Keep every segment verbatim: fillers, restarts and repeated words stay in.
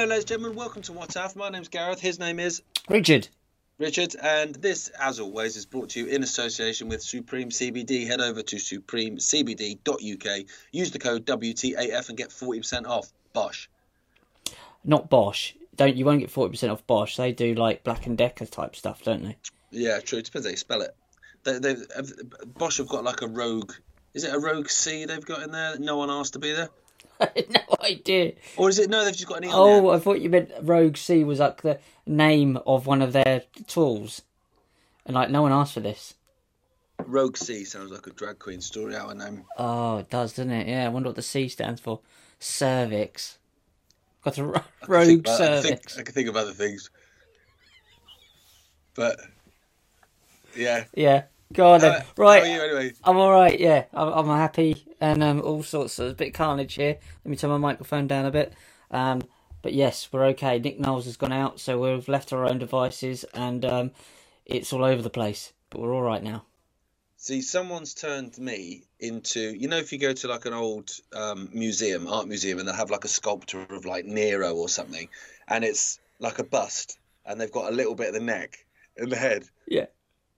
Hello, ladies and gentlemen. Welcome to W T A F. My name's Gareth. His name is... Richard. Richard. And this, as always, is brought to you in association with Supreme C B D. Head over to supreme c b d dot u k. Use the code W T A F and get forty percent off. Bosch. Not Bosch. Don't You won't get forty percent off Bosch. They do, like, Black and Decker type stuff, don't they? Yeah, true. It depends how you spell it. They, they, Bosch have got, like, a rogue... Is it a rogue C they've got in there that no one asked to be there? I had no idea. Or is it... No, they've just got an E on there. Oh, I thought you meant rogue C was, like, the name of one of their tools. And, like, no one asked for this. Rogue C sounds like a drag queen story out of name. Oh, it does, doesn't it? Yeah, I wonder what the C stands for. Cervix. Got a ro- rogue about, cervix. I can, think, I can think of other things. But, yeah. Yeah. Go on then. Uh, right. How are you anyway? I'm all right, yeah. I'm, I'm happy and um, all sorts of... There's a bit of carnage here. Let me turn my microphone down a bit. Um, but yes, we're okay. Nick Knowles has gone out, so we've left our own devices and um, it's all over the place. But we're all right now. See, someone's turned me into... You know if you go to like an old um, museum, art museum, and they'll have like a sculpture of like Nero or something, and it's like a bust, and they've got a little bit of the neck and the head. Yeah.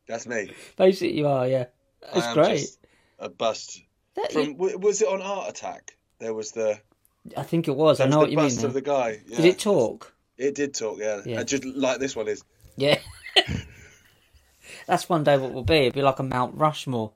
That's me. Basically, you are, yeah. That's I am great. Just a bust. That, From, yeah. Was it on Art Attack? There was the. I think it was. I know what you mean. The bust of the guy. Yeah. Did it talk? It did talk, yeah. yeah. And just like this one is. Yeah. That's one day what we'll be. It'll be like a Mount Rushmore.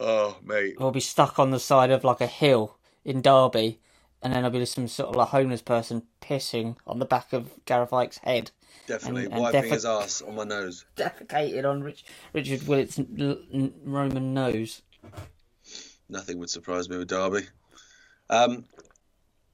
Oh, mate. We'll be stuck on the side of like a hill in Derby, and then I'll be some sort of like homeless person pissing on the back of Gareth Ike's head. Definitely and, and wiping defec- his ass on my nose. Defecated on Rich- Richard Willett's l- n- Roman nose. Nothing would surprise me with Derby. Um,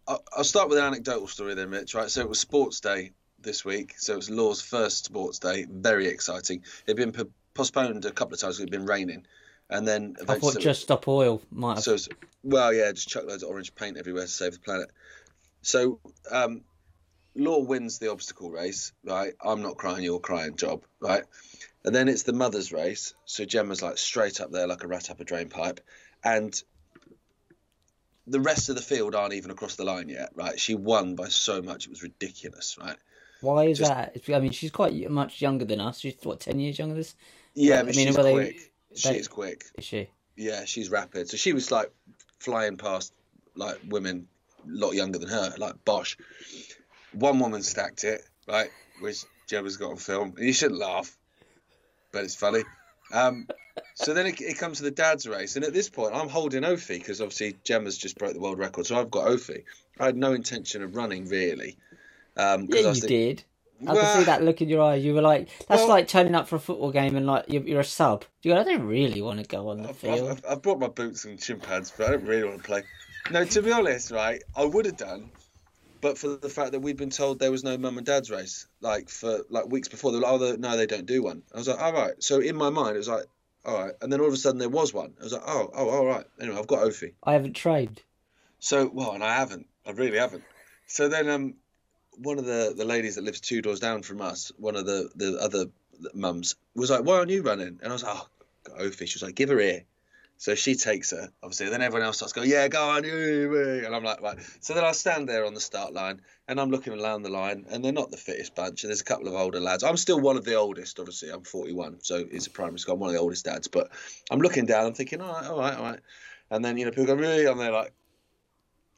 I'll, I'll start with an anecdotal story then, Mitch. Right, so it was sports day this week. So it was Law's first sports day. Very exciting. It had been p- postponed a couple of times. It had been raining, and then I thought Just Stop Oil might have. So was, well, yeah, just chuck loads of orange paint everywhere to save the planet. So. Um, Law wins the obstacle race, right? I'm not crying, you're crying job, right? And then it's the mother's race. So Gemma's like straight up there like a rat up a drain pipe. And the rest of the field aren't even across the line yet, right? She won by so much. It was ridiculous, right? Why is Just, that? I mean, she's quite much younger than us. She's, what, ten years younger than us? Yeah, like, but I mean, she's quick. They, she they, is quick. Is she? Yeah, she's rapid. So she was like flying past like women a lot younger than her, like Bosch. One woman stacked it, right, which Gemma's got on film. You shouldn't laugh, but it's funny. Um, so then it, it comes to the dad's race, and at this point, I'm holding Ophie because obviously Gemma's just broke the world record, so I've got Ophie. I had no intention of running, really. Um, yeah, I you thinking, did. I well, can see that look in your eye. You were like, that's well, like turning up for a football game and like you're, you're a sub. You go, I don't really want to go on the I've, field. I've, I've brought my boots and chin pads, but I don't really want to play. No, to be honest, right, I would have done... But for the fact that we'd been told there was no mum and dad's race, like for like weeks before, they were like, oh, no, they don't do one. I was like, all right. So in my mind, it was like, all right. And then all of a sudden there was one. I was like, oh, oh, all right. Anyway, I've got Ophie. I haven't trained. So, well, and I haven't. I really haven't. So then um, one of the, the ladies that lives two doors down from us, one of the, the other mums, was like, why aren't you running? And I was like, oh, got Ophie. She was like, give her here. So she takes her, obviously. Then everyone else starts going, yeah, go on. And I'm like, right. So then I stand there on the start line, and I'm looking around the line, and they're not the fittest bunch. And there's a couple of older lads. I'm still one of the oldest, obviously. I'm forty-one, so it's a primary school. I'm one of the oldest dads. But I'm looking down. I'm thinking, all right, all right, all right. And then, you know, people go, really? I'm there like,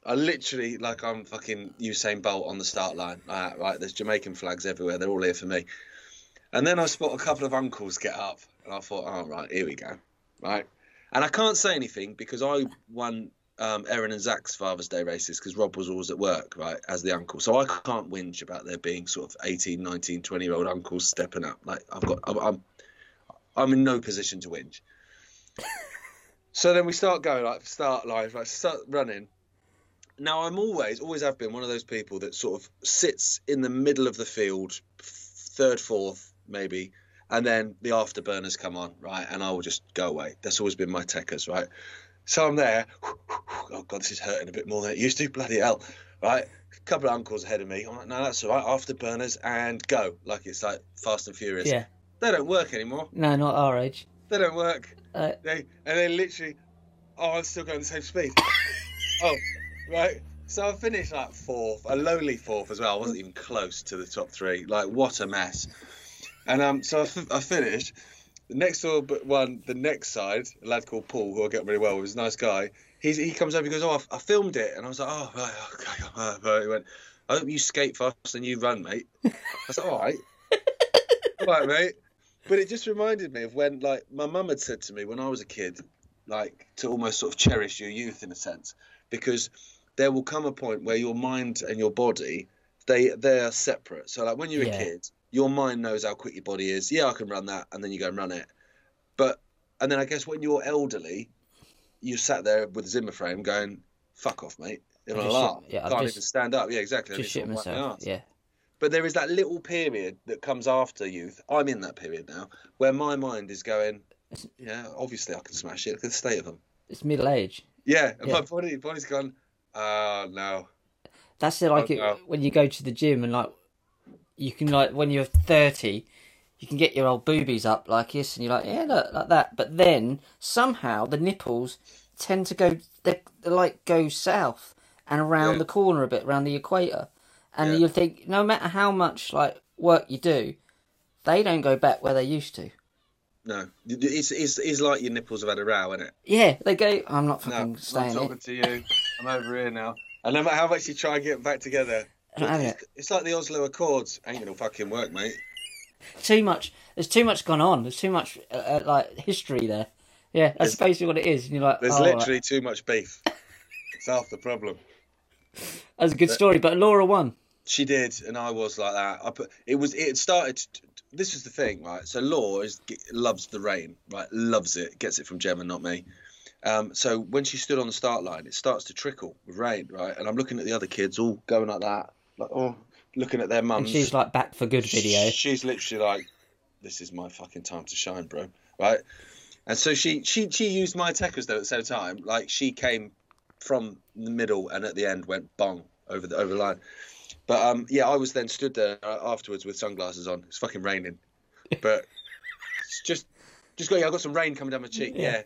I literally, like I'm fucking Usain Bolt on the start line. All right, right. There's Jamaican flags everywhere. They're all here for me. And then I spot a couple of uncles get up. And I thought, all right, here we go. Right. And I can't say anything because I won um, Aaron and Zach's Father's Day races because Rob was always at work, right, as the uncle. So I can't whinge about there being sort of eighteen, nineteen, twenty-year-old uncles stepping up. Like I've got, I'm, I'm, I'm in no position to whinge. So then we start going, like start live, like start running. Now I'm always, always have been one of those people that sort of sits in the middle of the field, third, fourth, maybe. And then the afterburners come on, right? And I will just go away. That's always been my techers, right? So I'm there. Oh, God, this is hurting a bit more than it used to. Bloody hell, right? A couple of uncles ahead of me. I'm like, no, that's all right. Afterburners and go. Like it's like Fast and Furious. Yeah. They don't work anymore. No, not our age. They don't work. Uh, they And they literally, oh, I'm still going the same speed. Oh, right. So I finished like fourth, a lowly fourth as well. I wasn't even close to the top three. Like, what a mess. And um, so I, f- I finished. The next door one, the next side, a lad called Paul, who I get really well with, was a nice guy. He's, he comes over, he goes, oh, I, I filmed it. And I was like, oh, right, oh, okay. He went, I hope you skate fast and you run, mate. I was like, all right. all right, mate. But it just reminded me of when, like, my mum had said to me when I was a kid, like, to almost sort of cherish your youth in a sense, because there will come a point where your mind and your body, they they are separate. So, like, when you're yeah. a kid, your mind knows how quick your body is. Yeah, I can run that, and then you go and run it. But, and then I guess when you're elderly, you sat there with a Zimmer frame going, fuck off, mate. In an alarm. Yeah, can't just, even stand up. Yeah, exactly. Just shit myself, my yeah. But there is that little period that comes after youth. I'm in that period now where my mind is going, yeah, obviously I can smash it. Look at the state of them. It's middle age. Yeah. And yeah. my body, body's gone, oh, no. That's it. Like oh, it, no. When you go to the gym and, like, you can, like, when you're thirty, you can get your old boobies up like this and you're like, yeah, look, like that. But then somehow the nipples tend to go, they, they like, go south and around yeah. the corner a bit, around the equator. And yeah. you'll think, no matter how much like work you do, they don't go back where they used to. No, it's it's it's like your nipples have had a row, isn't it? Yeah, they go. I'm not fucking no, staying. I'm talking to you. I'm over here now. And no matter how much you try and get them back together, it's, it's like the Oslo Accords. Ain't gonna fucking work, mate. Too much. There's too much gone on. There's too much uh, like history there. Yeah, that's there's, basically what it is. And you're like, there's oh, literally right. too much beef. It's half the problem. That's a good but, story, but Laura won. She did, and I was like that. I put it was it started. This is the thing, right? So Law is loves the rain, right? Loves it, gets it from Gemma, not me. Um, so when she stood on the start line, it starts to trickle with rain, right? And I'm looking at the other kids all going like that, like oh, looking at their mums. And she's like back for good video. She's literally like, this is my fucking time to shine, bro, right? And so she she she used my techers though at the same time. Like she came from the middle and at the end went bong over the over the line. But, um, yeah, I was then stood there afterwards with sunglasses on. It's fucking raining. But it's just, just got, yeah, I've got some rain coming down my cheek. Yeah.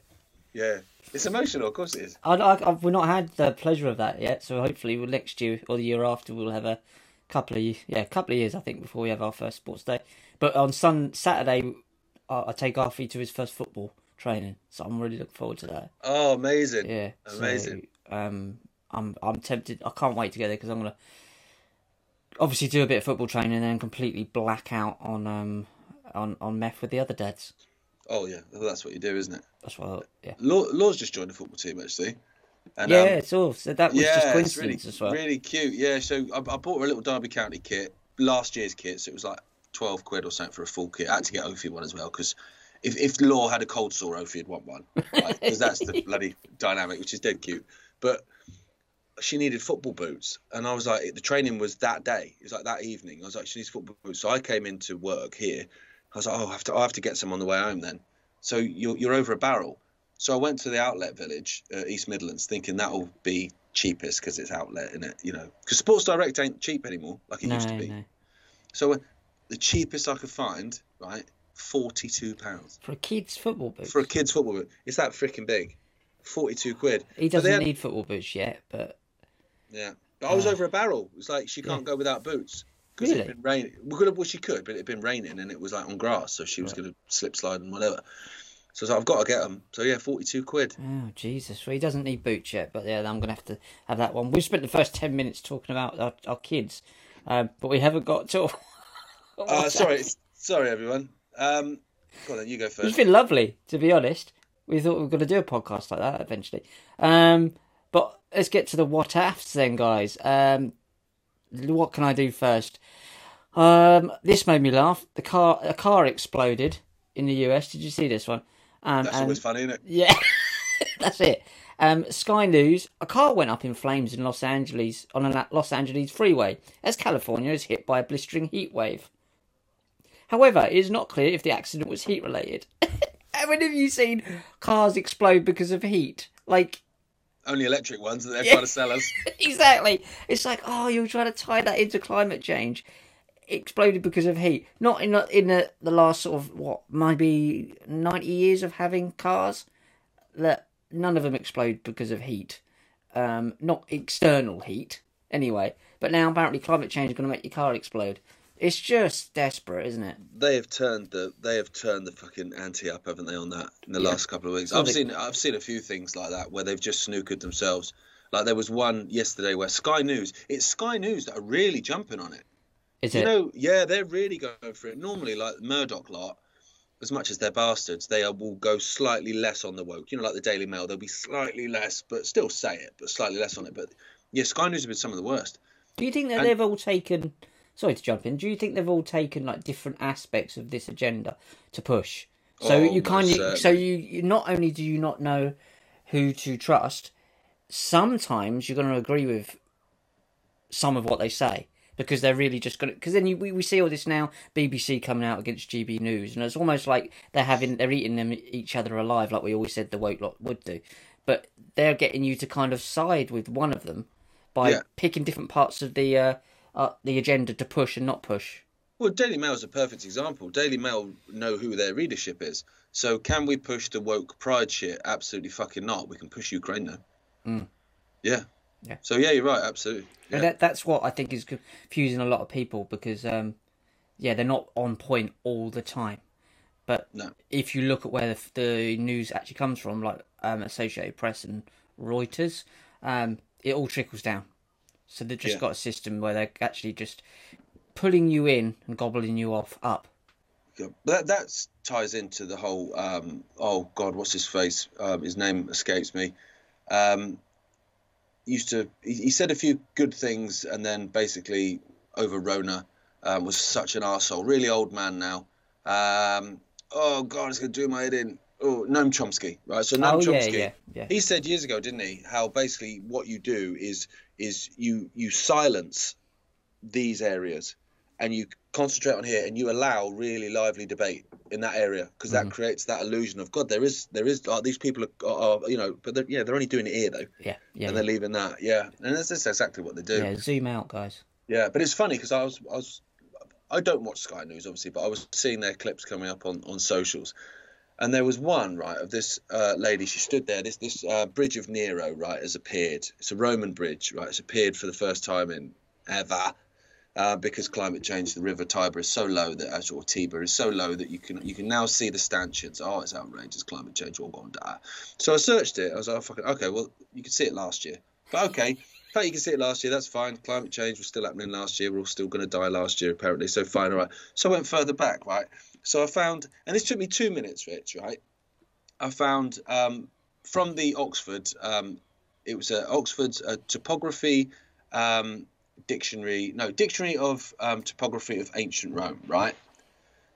Yeah. yeah. It's emotional. Of course it is. I, I, I've, we've not had the pleasure of that yet. So hopefully we'll, next year or the year after we'll have a couple of, yeah, a couple of years, I think, before we have our first sports day. But on sun, Saturday, I, I take Alfie to his first football training. So I'm really looking forward to that. Oh, amazing. Yeah. Amazing. So, um, I'm, I'm tempted. I can't wait to go there because I'm going to, obviously do a bit of football training and then completely black out on um on, on meth with the other dads. Oh yeah, well, that's what you do, isn't it? That's what I thought, yeah. Law, Law's just joined the football team actually. And, yeah, um, it's all so that was yeah, just coincidence really, as well. Really cute, yeah. So I, I bought her a little Derby County kit, last year's kit, so it was like twelve quid or something for a full kit. I had to get Ophie one as well because if if Law had a cold sore, Ophie'd want one because like, that's the bloody dynamic, which is dead cute, but. She needed football boots and I was like, the training was that day. It was like that evening. I was like, she needs football boots. So I came into work here. I was like, oh, I have to, I have to get some on the way home then. So you're, you're over a barrel. So I went to the outlet village, uh, East Midlands, thinking that'll be cheapest because it's outlet in it, you know, because Sports Direct ain't cheap anymore like it no, used to be. No. So uh, the cheapest I could find, right? forty-two pounds for a kid's football boot. For a kid's football boot. It's that freaking big. forty-two quid. He doesn't had, need football boots yet, but. Yeah, but I was uh, over a barrel. It's like she can't yeah. go without boots because really? It'd been raining. We could have, well, she could, but it'd been raining and it was like on grass, so she was right. going to slip, slide, and whatever. So I was like, I've got to get them. So yeah, forty-two quid. Oh Jesus! Well, he doesn't need boots yet, but yeah, I'm gonna have to have that one. We've spent the first ten minutes talking about our, our kids, um, but we haven't got to. uh, sorry, sorry everyone. Um, go on then, you go first. It's been lovely, to be honest. We thought we were gonna do a podcast like that eventually. Um, But let's get to the what afs then, guys. Um, what can I do first? Um, this made me laugh. The car, a car exploded in the U S. Did you see this one? Um, that's and, always funny, isn't it? Yeah, that's it. Um, Sky News: a car went up in flames in Los Angeles on a Los Angeles freeway as California is hit by a blistering heat wave. However, it is not clear if the accident was heat related. How many have you seen cars explode because of heat? Like. Only electric ones that they're yeah. trying to sell us. Exactly. It's like, oh, you're trying to tie that into climate change. It exploded because of heat. Not in the, in the, the last sort of, what, maybe ninety years of having cars. That none of them explode because of heat. Um, not external heat. anyway. But now apparently climate change is going to make your car explode. It's just desperate, isn't it? They have turned the they have turned the fucking ante up, haven't they, on that in the yeah. last couple of weeks? I've seen I've seen a few things like that where they've just snookered themselves. Like there was one yesterday where Sky News, it's Sky News that are really jumping on it. Is you it? know, yeah, they're really going for it. Normally, like Murdoch lot, as much as they're bastards, they are, will go slightly less on the woke. You know, like the Daily Mail, they'll be slightly less, but still say it, but slightly less on it. But yeah, Sky News have been some of the worst. Do you think that and, they've all taken? Sorry to jump in. Do you think they've all taken like different aspects of this agenda to push? So oh, you kind of, so you, you not only do you not know who to trust, sometimes you're going to agree with some of what they say because they're really just going to. Because then you, we we see all this now, B B C coming out against G B News, and it's almost like they're having they're eating them each other alive, like we always said the woke lot would do. But they're getting you to kind of side with one of them by yeah. picking different parts of the. Uh, Uh, the agenda to push and not push. Well, Daily Mail's a perfect example. Daily Mail know who their readership is. So can we push the woke pride shit? Absolutely fucking not. We can push Ukraine though. Mm. Yeah. Yeah. So yeah, you're right. Absolutely. Yeah. That, that's what I think is confusing a lot of people because, um, yeah, they're not on point all the time. But no. If you look at where the, the news actually comes from, like um, Associated Press and Reuters, um, it all trickles down. So they've just yeah. got a system where they're actually just pulling you in and gobbling you off up. Yeah, that that ties into the whole, um, oh, God, what's his face? Um, his name escapes me. Um, used to he, he said a few good things and then basically over Rona um, was such an arsehole. Really old man now. Um, oh, God, it's going to do my head in. Oh, Noam Chomsky, right? So Noam oh, Chomsky, yeah, yeah, yeah. he said years ago, didn't he, how basically what you do is is you you silence these areas and you concentrate on here and you allow really lively debate in that area because that mm. creates that illusion of, God, there is, there is like, these people are, are, you know, but they're, yeah, they're only doing it here, though. Yeah, yeah. And they're yeah. leaving that, yeah. And that's, that's exactly what they do. Yeah, zoom out, guys. Yeah, but it's funny because I was, I was, I don't watch Sky News, obviously, but I was seeing their clips coming up on, on socials. And there was one, right, of this uh, lady. She stood there. This this uh, Bridge of Nero, right, has appeared. It's a Roman bridge, right? It's appeared for the first time in ever uh, because climate change. The river Tiber is so low that, or Tiber is so low that you can you can now see the stanchions. Oh, it's outrageous! Climate change, all gone die. So I searched it. I was like, oh, fucking okay. Well, you could see it last year, but okay. You can see it last year, that's fine. Climate change was still happening last year. We're all still going to die last year, apparently. So fine, all right. So I went further back, right? So I found, and this took me two minutes, Rich, right? I found um, from the Oxford, um, it was a Oxford's a topography um, dictionary, no, dictionary of um, topography of ancient Rome, right?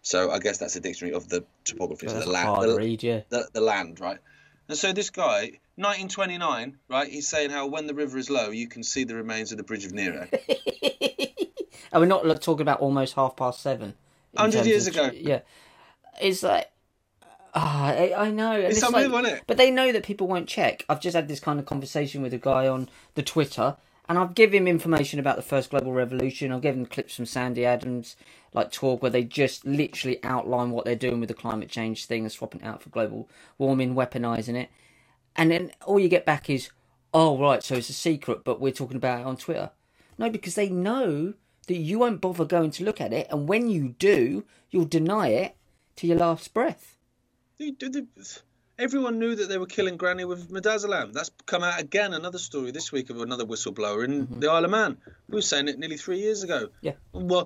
So I guess that's a dictionary of the topography, well, so the land, the, read, yeah. the, the land, right? And so this guy, nineteen twenty-nine, right, he's saying how when the river is low, you can see the remains of the Bridge of Nero. And we're not talking about almost half past seven. one hundred years of, ago. Yeah. It's like, ah, oh, I, I know. And it's, it's unbelievable, like, isn't it? But they know that people won't check. I've just had this kind of conversation with a guy on the Twitter, and I've given him information about the first global revolution. I've given him clips from Sandy Adams, like talk where they just literally outline what they're doing with the climate change thing and swapping it out for global warming, weaponising it. And then all you get back is, oh, right, so it's a secret, but we're talking about it on Twitter. No, because they know that you won't bother going to look at it, and when you do, you'll deny it to your last breath. Everyone knew that they were killing Granny with midazolam. That's come out again, another story this week of another whistleblower in mm-hmm. the Isle of Man. We were saying it nearly three years ago. Yeah. Well,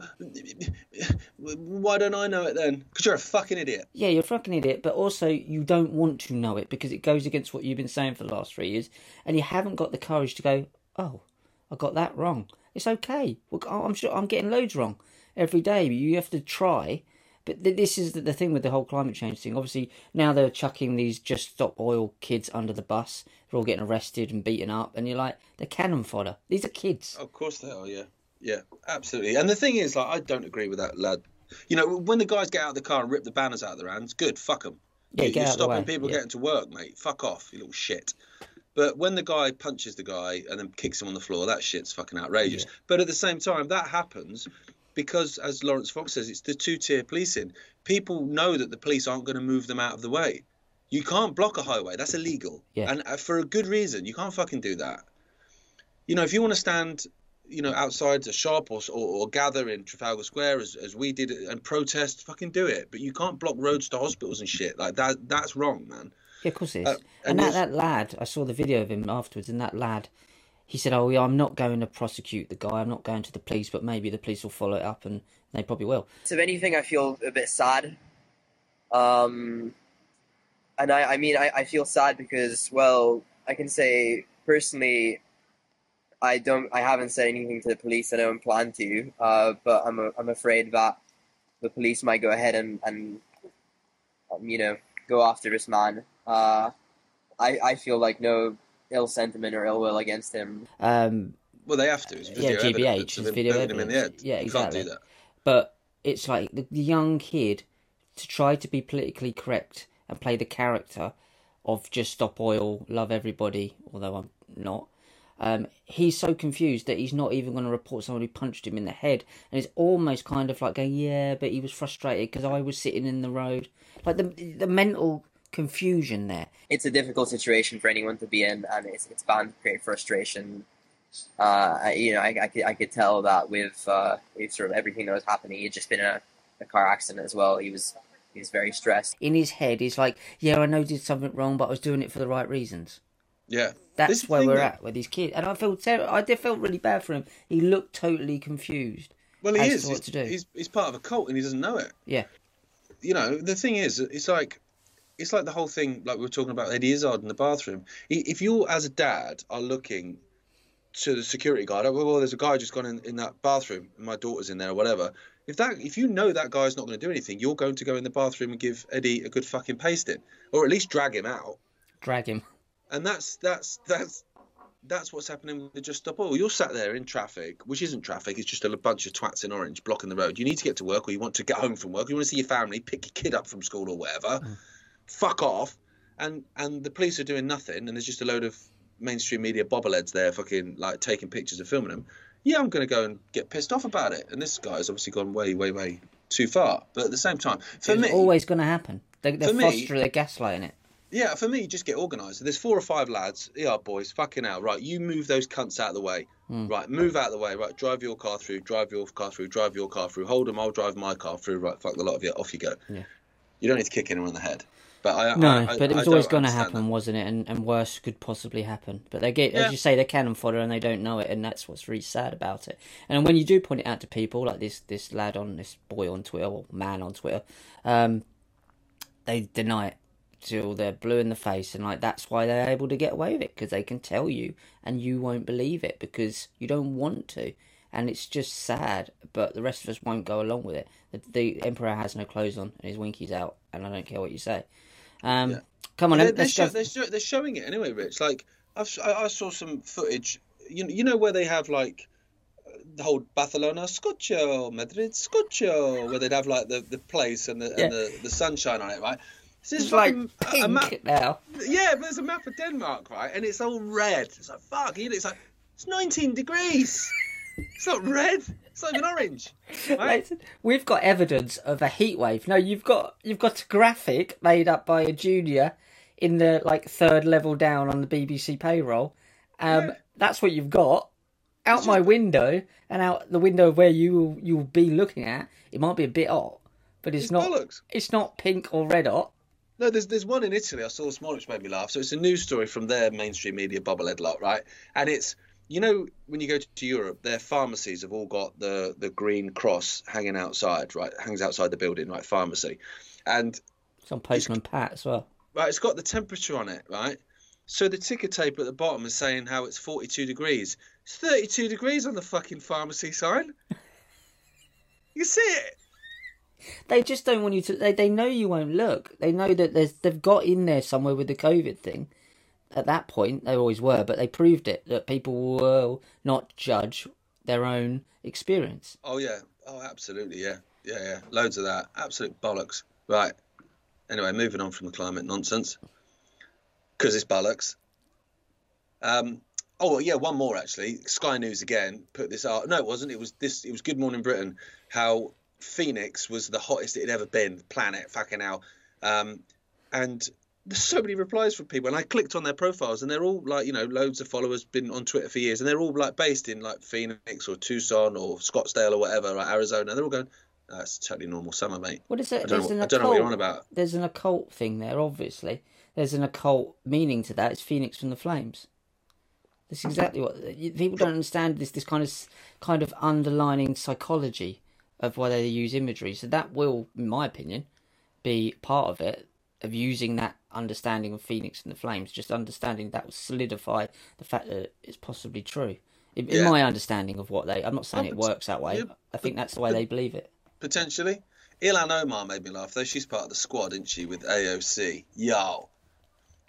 why don't I know it then? Because you're a fucking idiot. Yeah, you're a fucking idiot, but also you don't want to know it because it goes against what you've been saying for the last three years, and you haven't got the courage to go, oh, I got that wrong. It's okay. I'm sure I'm getting loads wrong every day. You have to try. But this is the thing with the whole climate change thing. Obviously, now they're chucking these Just Stop Oil kids under the bus. They're all getting arrested and beaten up. And you're like, they're cannon fodder. These are kids. Of course they are, yeah. Yeah, absolutely. And the thing is, like, I don't agree with that lad. You know, when the guys get out of the car and rip the banners out of their hands, good, fuck them. Yeah, you, get you're out stopping the way. people yeah. getting to work, mate. Fuck off, you little shit. But when the guy punches the guy and then kicks him on the floor, that shit's fucking outrageous. Yeah. But at the same time, that happens because, as Lawrence Fox says, it's the two-tier policing. People know that the police aren't going to move them out of the way. You can't block a highway. That's illegal. Yeah. And for a good reason. You can't fucking do that. You know, if you want to stand you know, outside a shop or, or, or gather in Trafalgar Square as, as we did and protest, fucking do it. But you can't block roads to hospitals and shit. Like, that, that's wrong, man. Yeah, of course it is. Uh, and and that, that lad, I saw the video of him afterwards, and that lad, he said, oh, yeah, I'm not going to prosecute the guy. I'm not going to the police, but maybe the police will follow it up, and they probably will. So if anything, I feel a bit sad. Um, and I, I mean, I, I feel sad because, well, I can say personally, I don't, I haven't said anything to the police. I don't plan to, uh, but I'm, a, I'm afraid that the police might go ahead and, and um, you know, go after this man. Uh, I, I feel like no ill sentiment or ill will against him. Um, well, they have to. It's video yeah, G B H. It's video evidence. Yeah, exactly. You can't do that. But it's like the young kid to try to be politically correct and play the character of Just Stop Oil, love everybody, although I'm not. Um, he's so confused that he's not even going to report someone who punched him in the head, and it's almost kind of like going, yeah, but he was frustrated because I was sitting in the road. Like the the mental confusion there. It's a difficult situation for anyone to be in, and it's it's bound to create frustration. Uh, I, you know, I, I could I could tell that with uh, with sort of everything that was happening. He had just been in a, a car accident as well. He was he was very stressed. In his head, he's like, yeah, I know I did something wrong, but I was doing it for the right reasons. Yeah, that's where we're at with these kids, and I feel ter- I did felt really bad for him. He looked totally confused. Well, he is. What to do. He's he's part of a cult, and he doesn't know it. Yeah, you know the thing is, it's like it's like the whole thing, like we were talking about Eddie Izzard in the bathroom. If you, as a dad, are looking to the security guard, oh, well, there's a guy just gone in, in that bathroom, and my daughter's in there, or whatever. If that, if you know that guy's not going to do anything, you're going to go in the bathroom and give Eddie a good fucking pasting, or at least drag him out. Drag him. And that's that's that's that's what's happening with the Just Stop Oil. You're sat there in traffic, which isn't traffic. It's just a bunch of twats in orange blocking the road. You need to get to work, or you want to get home from work. You want to see your family, pick your kid up from school or whatever. Mm. Fuck off. And and the police are doing nothing. And there's just a load of mainstream media bobbleheads there, fucking like taking pictures and filming them. Yeah, I'm going to go and get pissed off about it. And this guy's obviously gone way, way, way too far. But at the same time, for it's me, always going to happen. They're, they're fostering, they're gaslighting it. Yeah, for me, just get organised. There's four or five lads, E R boys, fucking hell, right, you move those cunts out of the way. Mm. Right, move out of the way, right, drive your car through, drive your car through, drive your car through, hold them, I'll drive my car through, right, fuck the lot of you, off you go. Yeah. You don't need to kick anyone in the head. But I, no, I, I, but it was always going to happen, that. wasn't it? And, and worse could possibly happen. But they get, yeah. as you say, they're cannon fodder and they don't know it, and that's what's really sad about it. And when you do point it out to people, like this, this lad on, this boy on Twitter, or man on Twitter, um, they deny it. Till they're blue in the face, and like that's why they're able to get away with it, because they can tell you and you won't believe it because you don't want to, and it's just sad. But the rest of us won't go along with it. The, the emperor has no clothes on and his winky's out, and I don't care what you say. Um, yeah. Come on, they're, let's they're, show, they're, show, they're showing it anyway, Rich. Like I've, I, I saw some footage. You you know where they have like the whole Barcelona, Scucho, Madrid, Scucho, where they'd have like the, the place and the yeah. and the, the sunshine on it, right? So it's, it's like pink a map now. Yeah, but there's a map of Denmark, right? And it's all red. It's like, fuck, it's like, it's nineteen degrees. It's not red. It's not even orange. Right? We've got evidence of a heat wave. No, you've got you've got a graphic made up by a junior in the like third level down on the B B C payroll. Um, yeah. That's what you've got. Out it's my just... window and out the window where you you'll be looking at. It might be a bit hot, but it's, it's not. Bollocks. It's not pink or red hot. No, there's there's one in Italy I saw this morning which made me laugh. So it's a news story from their mainstream media bobblehead lot, right? And it's, you know, when you go to Europe, their pharmacies have all got the, the green cross hanging outside, right? Hangs outside the building, right? Pharmacy. And it's on Postman Pat as well. Right, it's got the temperature on it, right? So the ticker tape at the bottom is saying how it's forty-two degrees. It's thirty-two degrees on the fucking pharmacy sign. You see it? They just don't want you to... They, they know you won't look. They know that there's, they've got in there somewhere with the COVID thing. At that point, they always were, but they proved it, that people will not judge their own experience. Oh, yeah. Oh, absolutely, yeah. Yeah, yeah. Loads of that. Absolute bollocks. Right. Anyway, moving on from the climate nonsense. Because it's bollocks. Um... Oh yeah, one more actually. Sky News again put this out. No, it wasn't. It was this. It was Good Morning Britain. How Phoenix was the hottest it had ever been. Planet fucking hell. Um, and there's so many replies from people, and I clicked on their profiles, and they're all like, you know, loads of followers, been on Twitter for years, and they're all like based in like Phoenix or Tucson or Scottsdale or whatever, like Arizona. And they're all going, oh, "That's totally normal summer, mate." What is it? I don't, know, an I don't know what you're on about. There's an occult thing there, obviously. There's an occult meaning to that. It's Phoenix from the flames. That's exactly what people don't understand. This this kind of kind of underlining psychology of why they use imagery. So that will, in my opinion, be part of it, of using that understanding of Phoenix and the flames, just understanding that will solidify the fact that it's possibly true. In, yeah. in my understanding of what they, I'm not saying it works that way. Yeah, I think that's the way they believe it. Potentially. Ilhan Omar made me laugh, though. She's part of the squad, isn't she, with A O C? Yo.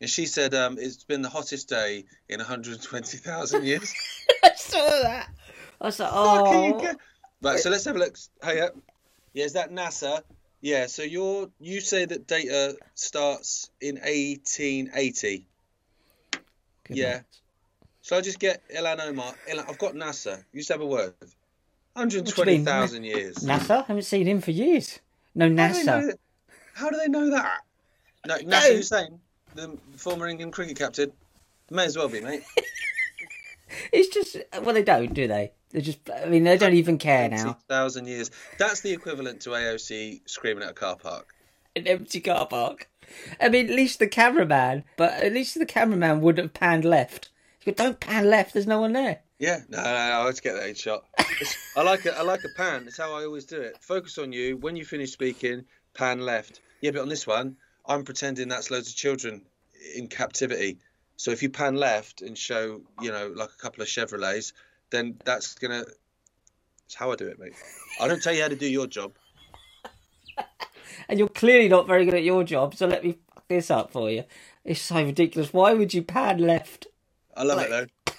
And she said, um, it's been the hottest day in one hundred twenty thousand years. I saw that. I was like, oh. Go- right, so let's have a look. Hey, uh, yeah, is that NASA? Yeah, so you're, you say that data starts in eighteen eighty. Good yeah. Night. So I just get Ilhan Omar. Ilhan, I've got NASA. You just have a word. one hundred twenty thousand years. NASA? I haven't seen him for years. No, NASA. How do they know that? How do they know that? No, NASA Hussein. The former England cricket captain. May as well be, mate. It's just... Well, they don't, do they? They just... I mean, they don't even care now. two thousand years. That's the equivalent to A O C screaming at a car park. An empty car park. I mean, at least the cameraman... But at least the cameraman would have panned left. You go, don't pan left. There's no one there. Yeah. No, no, no. I always get that shot. I like a, I like a pan. That's how I always do it. Focus on you. When you finish speaking, pan left. Yeah, but on this one... I'm pretending that's loads of children in captivity. So if you pan left and show, you know, like a couple of Chevrolets, then that's going to... That's how I do it, mate. I don't tell you how to do your job. And you're clearly not very good at your job, so let me fuck this up for you. It's so ridiculous. Why would you pan left? I love like... it, though.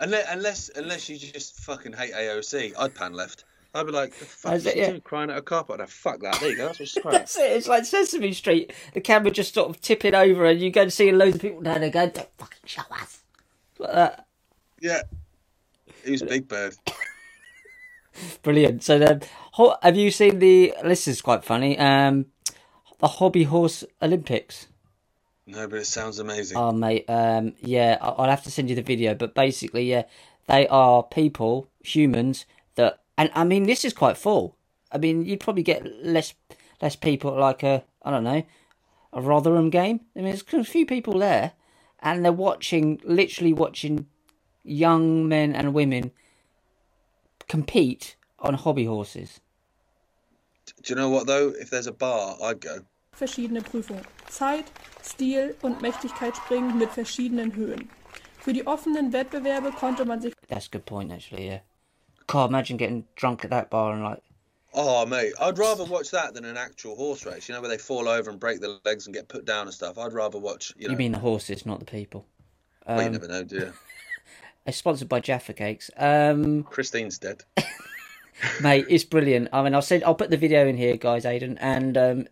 Unless, unless unless you just fucking hate A O C, I'd pan left. I'd be like, the fuck, it, yeah. crying at a car park. I'd fuck that. There you go. That's what's crying. That's it. It's like Sesame Street. The camera just sort of tipping over, and you go and see loads of people down there going, don't fucking show us. Like that. Yeah. He was Big Bird. Brilliant. So then, have you seen the? This is quite funny. Um, the Hobby Horse Olympics. No, but it sounds amazing. Oh, mate. Um, yeah, I'll have to send you the video. But basically, yeah, they are people, humans that. And, I mean, this is quite full. I mean, you'd probably get less less people like a, I don't know, a Rotherham game. I mean, there's a few people there. And they're watching, literally watching young men and women compete on hobby horses. Do you know what, though? If there's a bar, I'd go. Verschiedene Prüfungen. Zeit, Stil und Mächtigkeit springen mit verschiedenen Höhen. Für die offenen Wettbewerbe konnte man sich... That's a good point, actually, yeah. God, imagine getting drunk at that bar and like... Oh, mate, I'd rather watch that than an actual horse race, you know, where they fall over and break their legs and get put down and stuff. I'd rather watch, you know... You mean the horses, not the people. Um... Well, you never know, do you? It's sponsored by Jaffa Cakes. Um... Christine's dead. Mate, it's brilliant. I mean, I'll send, I'll put the video in here, guys, Aidan, and, um,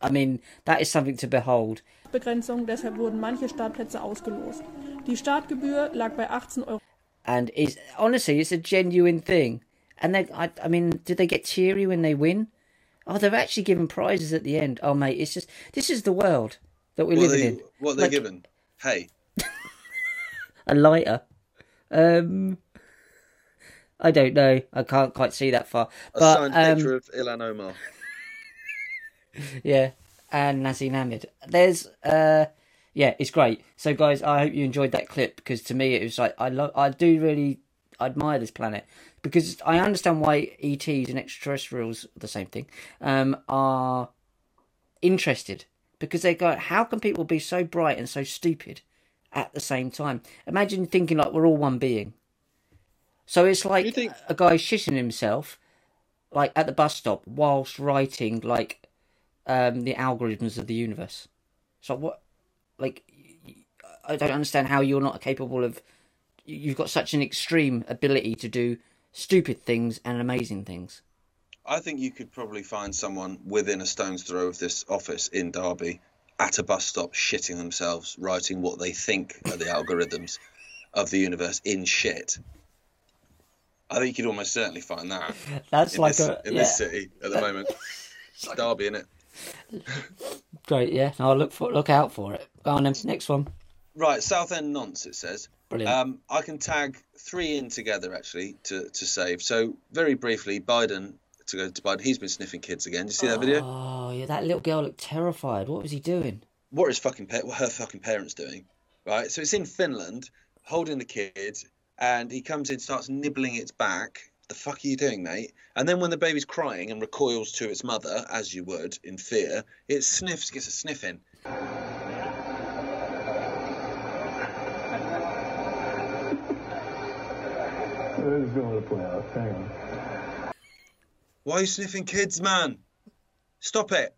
I mean, that is something to behold. Begrenzung, deshalb wurden manche Startplätze ausgelost. Die Startgebühr lag bei achtzehn Euro... And it's, honestly, it's a genuine thing. And they, I, I mean, do they get cheery when they win? Oh, they're actually given prizes at the end. Oh, mate, it's just, this is the world that we're what living they, in. What are they like, given? Hey. A lighter. Um, I don't know. I can't quite see that far. A but, signed um, picture of Ilhan Omar. Yeah, and Nazi Namid. There's... Uh, Yeah, it's great. So, guys, I hope you enjoyed that clip because to me it was like I love, I do really admire this planet because I understand why E Ts and extraterrestrials, the same thing, um, are interested because they go, how can people be so bright and so stupid at the same time? Imagine thinking like we're all one being. So it's like think- a guy shitting himself, like at the bus stop, whilst writing like um, the algorithms of the universe. So what? Like, I don't understand how you're not capable of... You've got such an extreme ability to do stupid things and amazing things. I think you could probably find someone within a stone's throw of this office in Derby at a bus stop shitting themselves, writing what they think are the algorithms of the universe in shit. I think you could almost certainly find that. That's in like this, a... In yeah. this city at the moment. It's Derby, innit? Great, yeah. I'll look for, look out for it. Go on then, next one. Right, Southend Nonce, it says. Brilliant. Um, I can tag three in together, actually, to, to save. So, very briefly, Biden, to go to Biden, he's been sniffing kids again. Did you see that oh, video? Oh, yeah, that little girl looked terrified. What was he doing? What is fucking pa- what her fucking parents doing, right? So, it's in Finland, holding the kid, and he comes in, starts nibbling its back. The fuck are you doing, mate? And then when the baby's crying and recoils to its mother, as you would, in fear, it sniffs, gets a sniff in. Why are you sniffing kids, man? Stop it.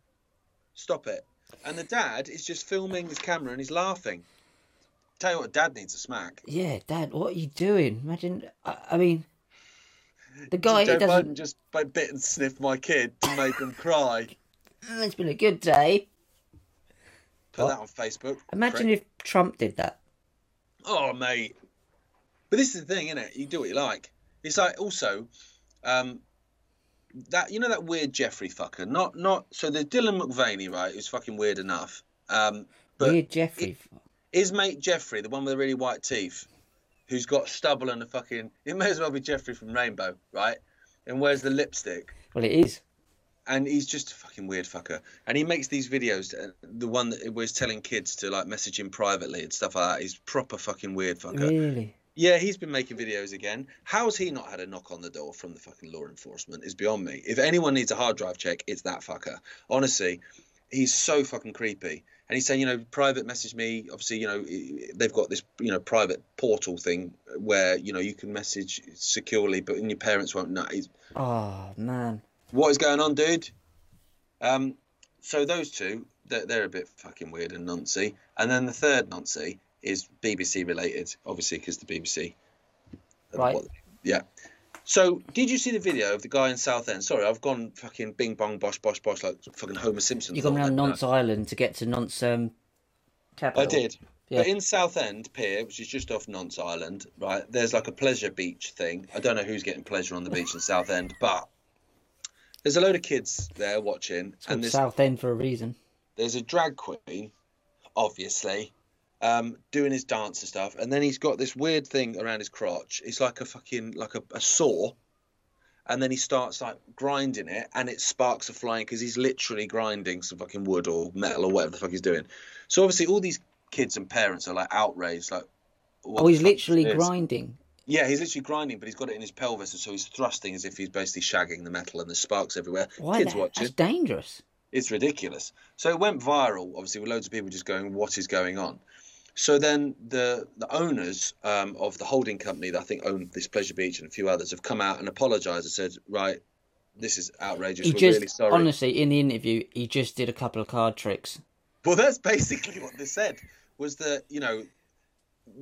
Stop it. And the dad is just filming his camera and he's laughing. Tell you what, dad needs a smack. Yeah, dad, what are you doing? Imagine, I, I mean... The guy who doesn't just bite, bit and sniff my kid to make them cry. It's been a good day. Put what? That on Facebook. Imagine prick. If Trump did that. Oh, mate. But this is the thing, isn't it? You do what you like. It's like also um, that you know that weird Jeffrey fucker. Not not so there's Dylan McVaney, right? Who's fucking weird enough. Um, but weird Jeffrey. It, his mate Jeffrey, the one with the really white teeth. Who's got stubble and a fucking... It may as well be Jeffrey from Rainbow, right? And wears the lipstick. Well, it is. And he's just a fucking weird fucker. And he makes these videos, the one that was telling kids to, like, message him privately and stuff like that. He's proper fucking weird fucker. Really? Yeah, he's been making videos again. How's he not had a knock on the door from the fucking law enforcement is beyond me. If anyone needs a hard drive check, it's that fucker. Honestly, he's so fucking creepy. And he's saying, you know, private message me. Obviously, you know, they've got this, you know, private portal thing where, you know, you can message securely, but and your parents won't know. He's... Oh, man. What is going on, dude? Um, so those two, they're, they're a bit fucking weird and noncy. And then the third noncy is B B C related, obviously, because the B B C. Right. What, yeah. So did you see the video of the guy in Southend? Sorry, I've gone fucking bing bong bosh bosh bosh like fucking Homer Simpson. You've gone around Nonce Island to get to Nonce um, Capital. I did. Yeah. But in Southend Pier, which is just off Nonce Island, right, there's like a Pleasure Beach thing. I don't know who's getting pleasure on the beach in Southend, but there's a load of kids there watching. It's and Southend for a reason. There's a drag queen, obviously, Um, doing his dance and stuff, and then he's got this weird thing around his crotch. It's like a fucking like a, a saw, and then he starts like grinding it, and it sparks are flying because he's literally grinding some fucking wood or metal or whatever the fuck he's doing. So obviously, all these kids and parents are like outraged, like, what oh, he's literally grinding. Yeah, he's literally grinding, but he's got it in his pelvis, and so he's thrusting as if he's basically shagging the metal, and there's sparks everywhere. Why? Kids watching. That's dangerous. It's ridiculous. So it went viral, obviously, with loads of people just going, "What is going on?" So then the, the owners um, of the holding company that I think owned this Pleasure Beach and a few others have come out and apologised and said, right, this is outrageous, he we're just, really sorry. Honestly, in the interview, he just did a couple of card tricks. Well, that's basically what they said, was that, you know,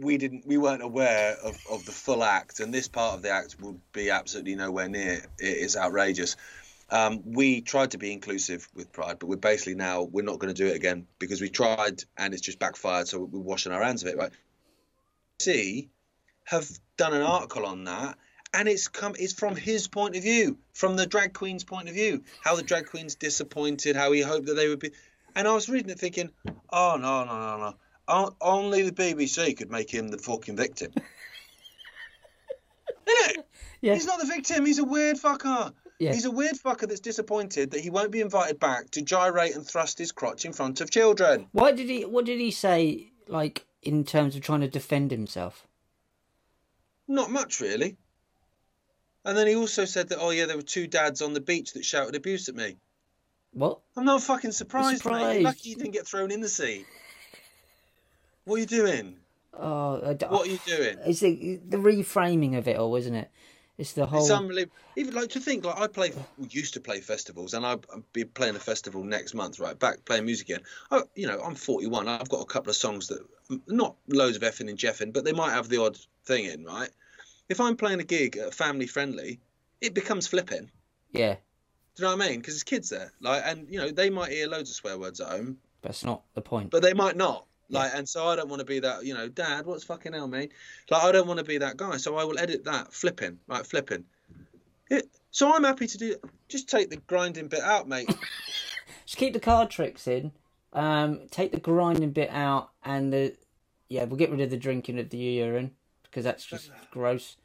we didn't, we weren't aware of, of the full act, and this part of the act would be absolutely nowhere near. It is outrageous. Um, we tried to be inclusive with Pride, but we're basically now, we're not going to do it again because we tried and it's just backfired. So we're washing our hands of it, right? See, have done an article on that, and it's come, it's from his point of view, from the drag queen's point of view, how the drag queen's disappointed, how he hoped that they would be. And I was reading it thinking, oh, no, no, no, no. O- only the B B C could make him the fucking victim. Isn't it? Yeah. He's not the victim. He's a weird fucker. Yeah. He's a weird fucker that's disappointed that he won't be invited back to gyrate and thrust his crotch in front of children. Why did he? What did he say, like, in terms of trying to defend himself? Not much, really. And then he also said that, oh, yeah, there were two dads on the beach that shouted abuse at me. What? I'm not fucking surprised, surprised. mate. You're lucky you didn't get thrown in the sea. What are you doing? Oh, I don't... What are you doing? It's the, the reframing of it all, isn't it? It's the whole. It's unbelievable. Even like to think, like I play, used to play festivals, and I'll be playing a festival next month, right? Back playing music again. I, you know, I'm forty-one. I've got a couple of songs that, not loads of effing and jeffing, but they might have the odd thing in, right? If I'm playing a gig at family friendly, it becomes flipping. Yeah. Do you know what I mean? Because there's kids there, like, and you know, they might hear loads of swear words at home. That's not the point. But they might not. Like, and so I don't want to be that, you know, dad, what's fucking hell, mate? Like, I don't want to be that guy. So I will edit that, flipping, right, flipping. It, so I'm happy to do, just take the grinding bit out, mate. Just keep the card tricks in. Um, take the grinding bit out, and the yeah, we'll get rid of the drinking of the urine because that's just gross.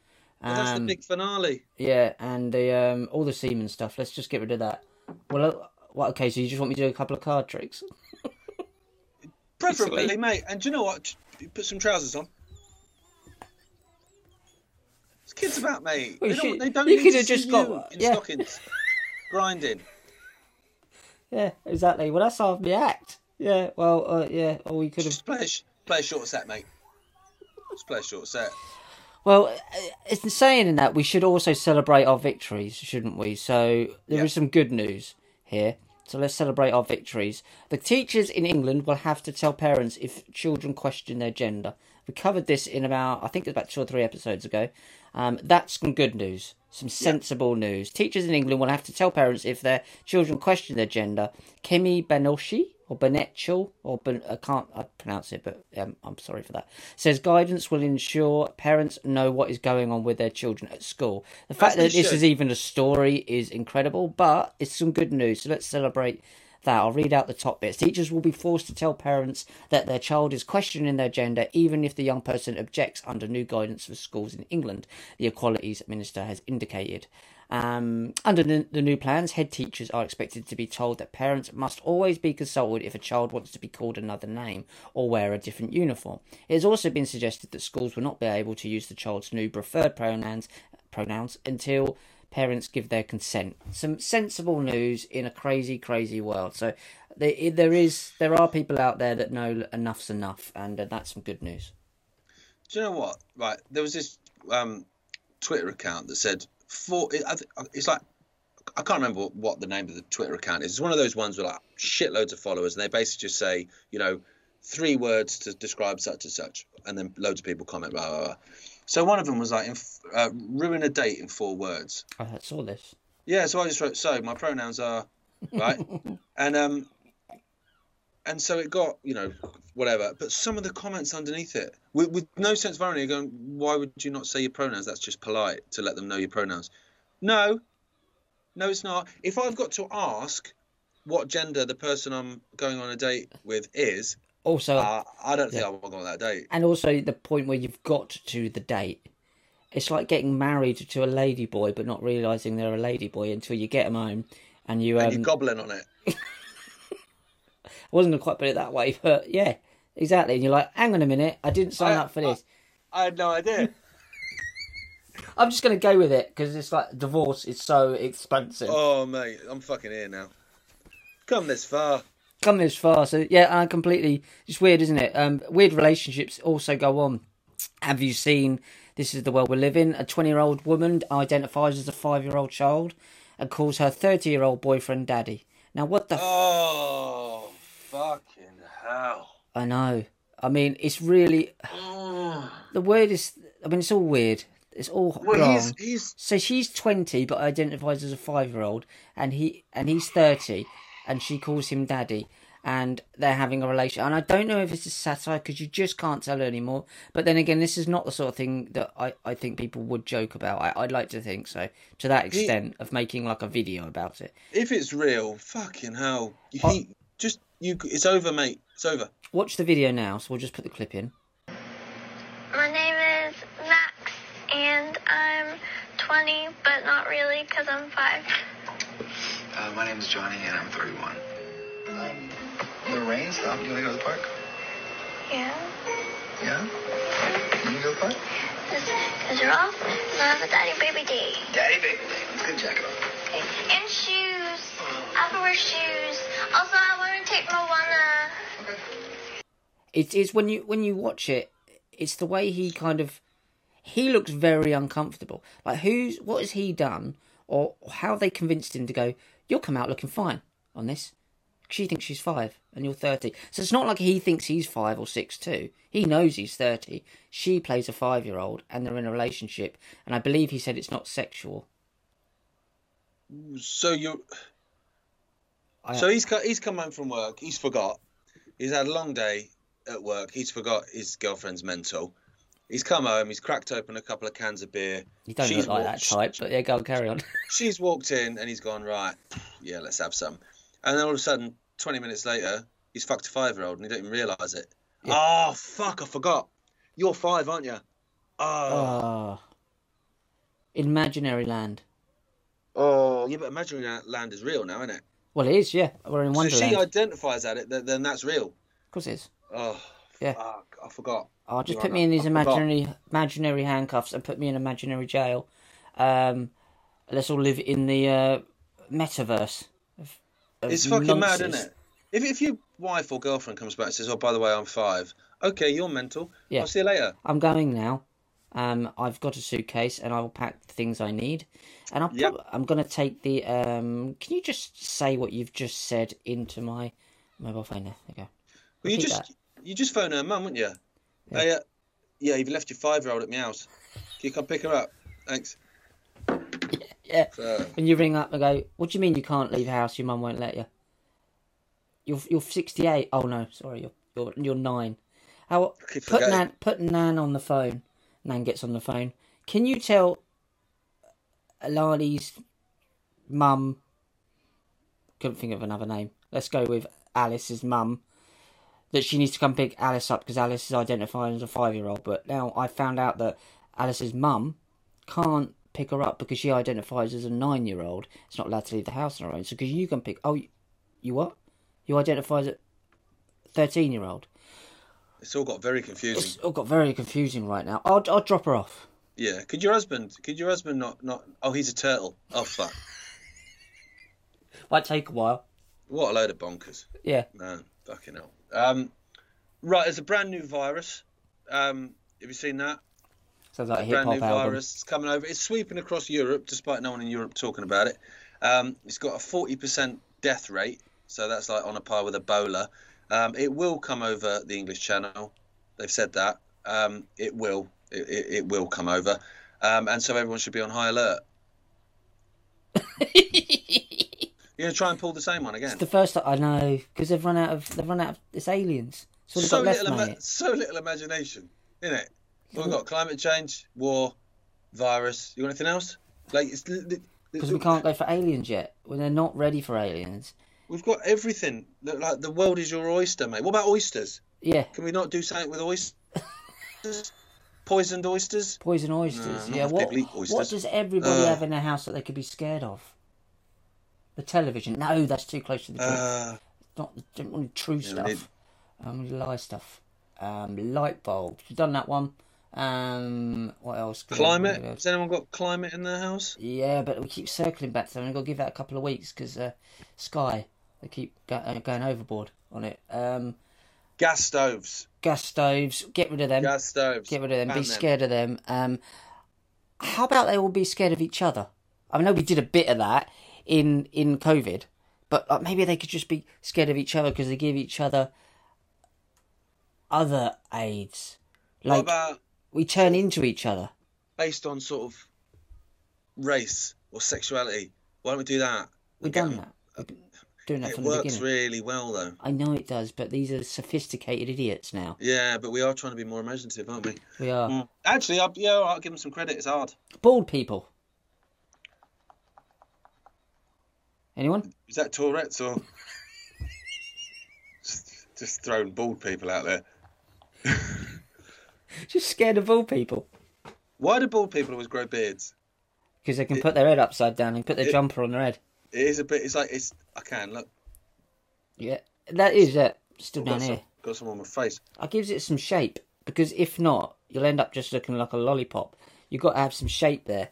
Um, well, that's the big finale. Yeah, and the um, all the semen stuff. Let's just get rid of that. Well, what? Okay, so you just want me to do a couple of card tricks? Preferably, basically. Mate. And do you know what? Put some trousers on. It's kids about, mate. Well, they don't, should, they don't you need could to have see just got you in yeah. stockings, grinding. Yeah, exactly. Well, that's half the act. Yeah, well, uh, yeah, or we could have... Just play a, play a short set, mate. Just play a short set. Well, it's insane in that we should also celebrate our victories, shouldn't we? So there yep. is some good news here. So let's celebrate our victories. The teachers in England will have to tell parents if children question their gender. We covered this in about, I think it was about two or three episodes ago. Um, that's some good news. Some sensible yep. news. Teachers in England will have to tell parents if their children question their gender. Kemi Banoshi, or Benetchel, or ben, I can't I pronounce it, but um, I'm sorry for that, says guidance will ensure parents know what is going on with their children at school. The fact That's that this should. is even a story is incredible, but it's some good news, so let's celebrate that. I'll read out the top bits. Teachers will be forced to tell parents that their child is questioning their gender, even if the young person objects, under new guidance for schools in England, the Equalities Minister has indicated. Um, under the, the new plans, head teachers are expected to be told that parents must always be consulted if a child wants to be called another name or wear a different uniform. It has also been suggested that schools will not be able to use the child's new preferred pronouns, pronouns until parents give their consent. Some sensible news in a crazy, crazy world. So there, there is, there are people out there that know enough's enough, and uh, that's some good news. Do you know what? Right, there was this um, Twitter account that said four. It, it's like I can't remember what the name of the Twitter account is. It's one of those ones with like shitloads of followers, and they basically just say, you know, three words to describe such and such, and then loads of people comment blah blah blah. So one of them was like, uh, ruin a date in four words. Oh, I saw this. Yeah, so I just wrote, so my pronouns are, right? and um, and so it got, you know, whatever. But some of the comments underneath it, with, with no sense of irony, going, why would you not say your pronouns? That's just polite to let them know your pronouns. No, no, it's not. If I've got to ask what gender the person I'm going on a date with is, Also, uh, I don't think yeah. I want to go on that date. And also the point where you've got to the date. It's like getting married to a ladyboy but not realising they're a ladyboy until you get them home and you... Um... And you're gobbling on it. I wasn't going to quite put it that way, but yeah, exactly. And you're like, hang on a minute, I didn't sign I, up for this. I, I had no idea. I'm just going to go with it because it's like divorce is so expensive. Oh, mate, I'm fucking here now. Come this far. Come this far, so yeah, I completely. It's weird, isn't it? Um, weird relationships also go on. Have you seen? This is the world we live in. A twenty-year-old woman identifies as a five-year-old child and calls her thirty-year-old boyfriend daddy. Now, what the? Oh, fucking hell! I know. I mean, it's really the word is. I mean, it's all weird. It's all well, wrong. He's, he's... So she's twenty, but identifies as a five-year-old, and he and he's thirty. And she calls him daddy, and they're having a relation. And I don't know if it's a satire because you just can't tell anymore. But then again, this is not the sort of thing that I, I think people would joke about. I, I'd like to think so, to that extent he, of making like a video about it. If it's real, fucking hell, he, I, just you, it's over, mate. It's over. Watch the video now. So we'll just put the clip in. My name is Max, and I'm twenty, but not really because I'm five. Uh, my name's Johnny, and I'm thirty-one. Um, the rain stopped. Do you want to go to the park? Yeah. Yeah? You want to go to the park? Because you're off, and I have a daddy baby day. Daddy baby day. Let's get a jacket on. Okay. And shoes. I have to wear shoes. Also, I want to take Moana. Okay. It is when you when you watch it, it's the way he kind of... He looks very uncomfortable. Like, who's what has he done... Or how they convinced him to go, you'll come out looking fine on this. She thinks she's five and you're thirty. So it's not like he thinks he's five or six too. He knows he's thirty. She plays a five-year-old and they're in a relationship. And I believe he said it's not sexual. So you're... I... So he's, he's come home from work. He's forgot. He's had a long day at work. He's forgot his girlfriend's mental. He's come home, he's cracked open a couple of cans of beer. You don't she's look like walked, that type, but yeah, go on, carry on. She's walked in and he's gone, right, yeah, let's have some. And then all of a sudden, twenty minutes later, he's fucked a five-year-old and he don't even realise it. Yeah. Oh, fuck, I forgot. You're five, aren't you? Oh. oh. Imaginary land. Oh, yeah, but imaginary land is real now, isn't it? Well, it is, yeah. We're in Wonderland. So she identifies at it, then that's real. Of course it is. Oh, yeah. Fuck, I forgot. Oh, just You're put right me in these I imaginary forgot. imaginary handcuffs and put me in imaginary jail. Um, let's all live in the uh, metaverse. Of, of it's fucking nonsense. Mad, isn't it? If if your wife or girlfriend comes back and says, "Oh, by the way, I'm five," okay, you're mental. Yeah. I'll see you later. I'm going now. Um, I've got a suitcase and I will pack the things I need. And I'll pro- yep. I'm going to take the. Um, can you just say what you've just said into my mobile phone? There, there you go. Well, you just that. you just phone her mum, wouldn't you? Yeah. Hey, uh, yeah, you've left your five-year-old at my house. Can you come pick her up? Thanks. Yeah. yeah. So. When you ring up and go, what do you mean you can't leave the house? Your mum won't let you. You're you're sixty-eight. Oh no, sorry, you're you're, you're nine. How put Nan put Nan on the phone. Nan gets on the phone. Can you tell Alani's mum? Couldn't think of another name. Let's go with Alice's mum. That she needs to come pick Alice up because Alice is identified as a five-year-old. But now I found out that Alice's mum can't pick her up because she identifies as a nine-year-old. It's not allowed to leave the house on her own. So because you can pick, oh, you, you what? You identify as a thirteen-year-old. It's all got very confusing. It's all got very confusing right now. I'll I'll drop her off. Yeah. Could your husband? Could your husband not not? Oh, he's a turtle. Oh fuck. Might take a while. What a load of bonkers. Yeah. Man, fucking hell. Um, right. There's a brand new virus. Um, have you seen that? Sounds like a hip hop album. Brand new virus. It's coming over. It's sweeping across Europe, despite no one in Europe talking about it. Um, it's got a forty percent death rate. So that's like on a par with Ebola. Um, it will come over the English Channel. They've said that. Um, it will. It, it, it will come over. Um, and so everyone should be on high alert. You're going to try and pull the same one again? It's the first time. I know. Because they've run out of... They've run out of... It's aliens. So, so, left, little, ima- so little imagination, isn't it? We've got climate change, war, virus. You want anything else? Like it's Because we can't go for aliens yet. When they're not ready for aliens... We've got everything. Like the world is your oyster, mate. What about oysters? Yeah. Can we not do something with oysters? Poisoned oysters? Poisoned oysters. No, yeah. What, oysters. What does everybody uh, have in their house that they could be scared of? The television. No, that's too close to the truth. Uh, not. Don't want true yeah, stuff. Um, lie stuff. Um, light bulbs. We've done that one. Um, what else? Climate. Has anyone got climate in their house? Yeah, but we keep circling back to them. We've got to give that a couple of weeks because uh, Sky. They keep going overboard on it. Um, gas stoves. Gas stoves. Get rid of them. Gas stoves. Get rid of them. Ban be scared them. of them. Um, how about they all be scared of each other? I know we did a bit of that in, in COVID, but like, maybe they could just be scared of each other because they give each other other aids. Like, what about we turn into each other? Based on sort of race or sexuality. Why don't we do that? We've done that. A, Doing that it from works the beginning. Really well, though. I know it does, but these are sophisticated idiots now. Yeah, but we are trying to be more imaginative, aren't we? We are. Mm. Actually, I'll, yeah, I'll give them some credit. It's hard. Bald people. Anyone? Is that Tourette's or just, just throwing bald people out there? Just scared of bald people. Why do bald people always grow beards? Because they can it, put their head upside down and put their it, jumper on their head. It is a bit. It's like it's. I can look. Yeah, that is it. Still down got here. Some, got some on my face. I gives it some shape because if not, you'll end up just looking like a lollipop. You've got to have some shape there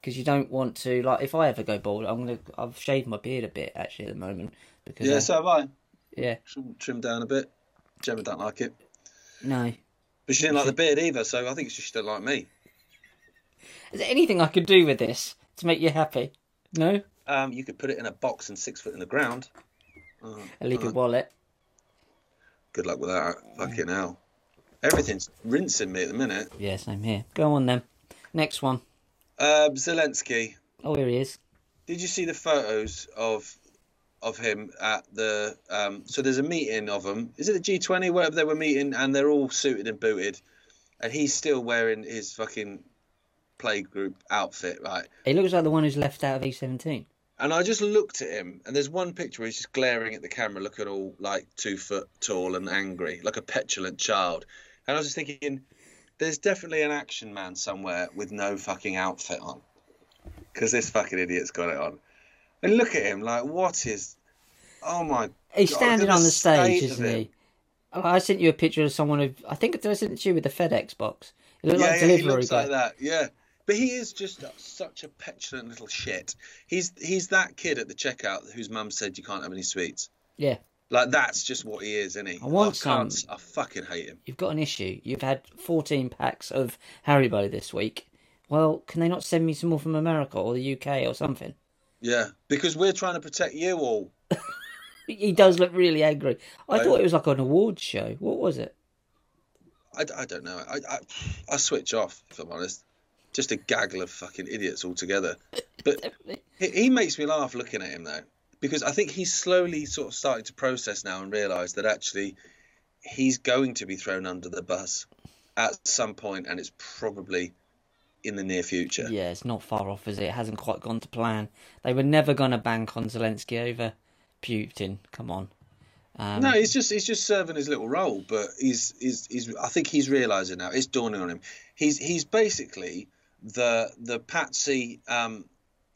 because you don't want to. Like if I ever go bald, I'm gonna. I've shaved my beard a bit actually at the moment because. Yeah, I, so have I. Yeah. Trim, trim down a bit. Gemma don't like it. No. But she didn't like the beard either, so I think she just don't like me. Is there anything I could do with this to make you happy? No. Um, you could put it in a box and six foot in the ground. Oh, a legal uh, wallet. Good luck with that. Fucking hell. Everything's rinsing me at the minute. Yeah, same here. Go on then. Next one. Uh, Zelensky. Oh, here he is. Did you see the photos of of him at the... Um, so there's a meeting of them. Is it the G twenty? Wherever they were meeting and they're all suited and booted. And he's still wearing his fucking playgroup outfit, right? He looks like the one who's left out of E seventeen. And I just looked at him, and there's one picture where he's just glaring at the camera, looking all like two foot tall and angry, like a petulant child. And I was just thinking, there's definitely an action man somewhere with no fucking outfit on, because this fucking idiot's got it on. And look at him, like, what is... Oh, my God. He's standing on the stage, isn't he? I sent you a picture of someone who... I think I sent it to you with the FedEx box. It looked yeah, like yeah, delivery he looks guy. like that, yeah. But he is just such a petulant little shit. He's he's that kid at the checkout whose mum said you can't have any sweets. Yeah. Like, that's just what he is, isn't he? I want some. I fucking hate him. You've got an issue. You've had fourteen packs of Haribo this week. Well, can they not send me some more from America or the U K or something? Yeah, because we're trying to protect you all. He does look really angry. I, I thought it was like an awards show. What was it? I, I don't know. I, I I switch off, if I'm honest. Just a gaggle of fucking idiots altogether. But he, he makes me laugh looking at him, though, because I think he's slowly sort of starting to process now and realise that actually he's going to be thrown under the bus at some point, and it's probably in the near future. Yeah, it's not far off, is it? It hasn't quite gone to plan. They were never going to bank on Zelensky over Putin. Come on. Um, no, he's just he's just serving his little role, but he's he's he's. I think he's realising now. It's dawning on him. He's he's basically the the patsy um,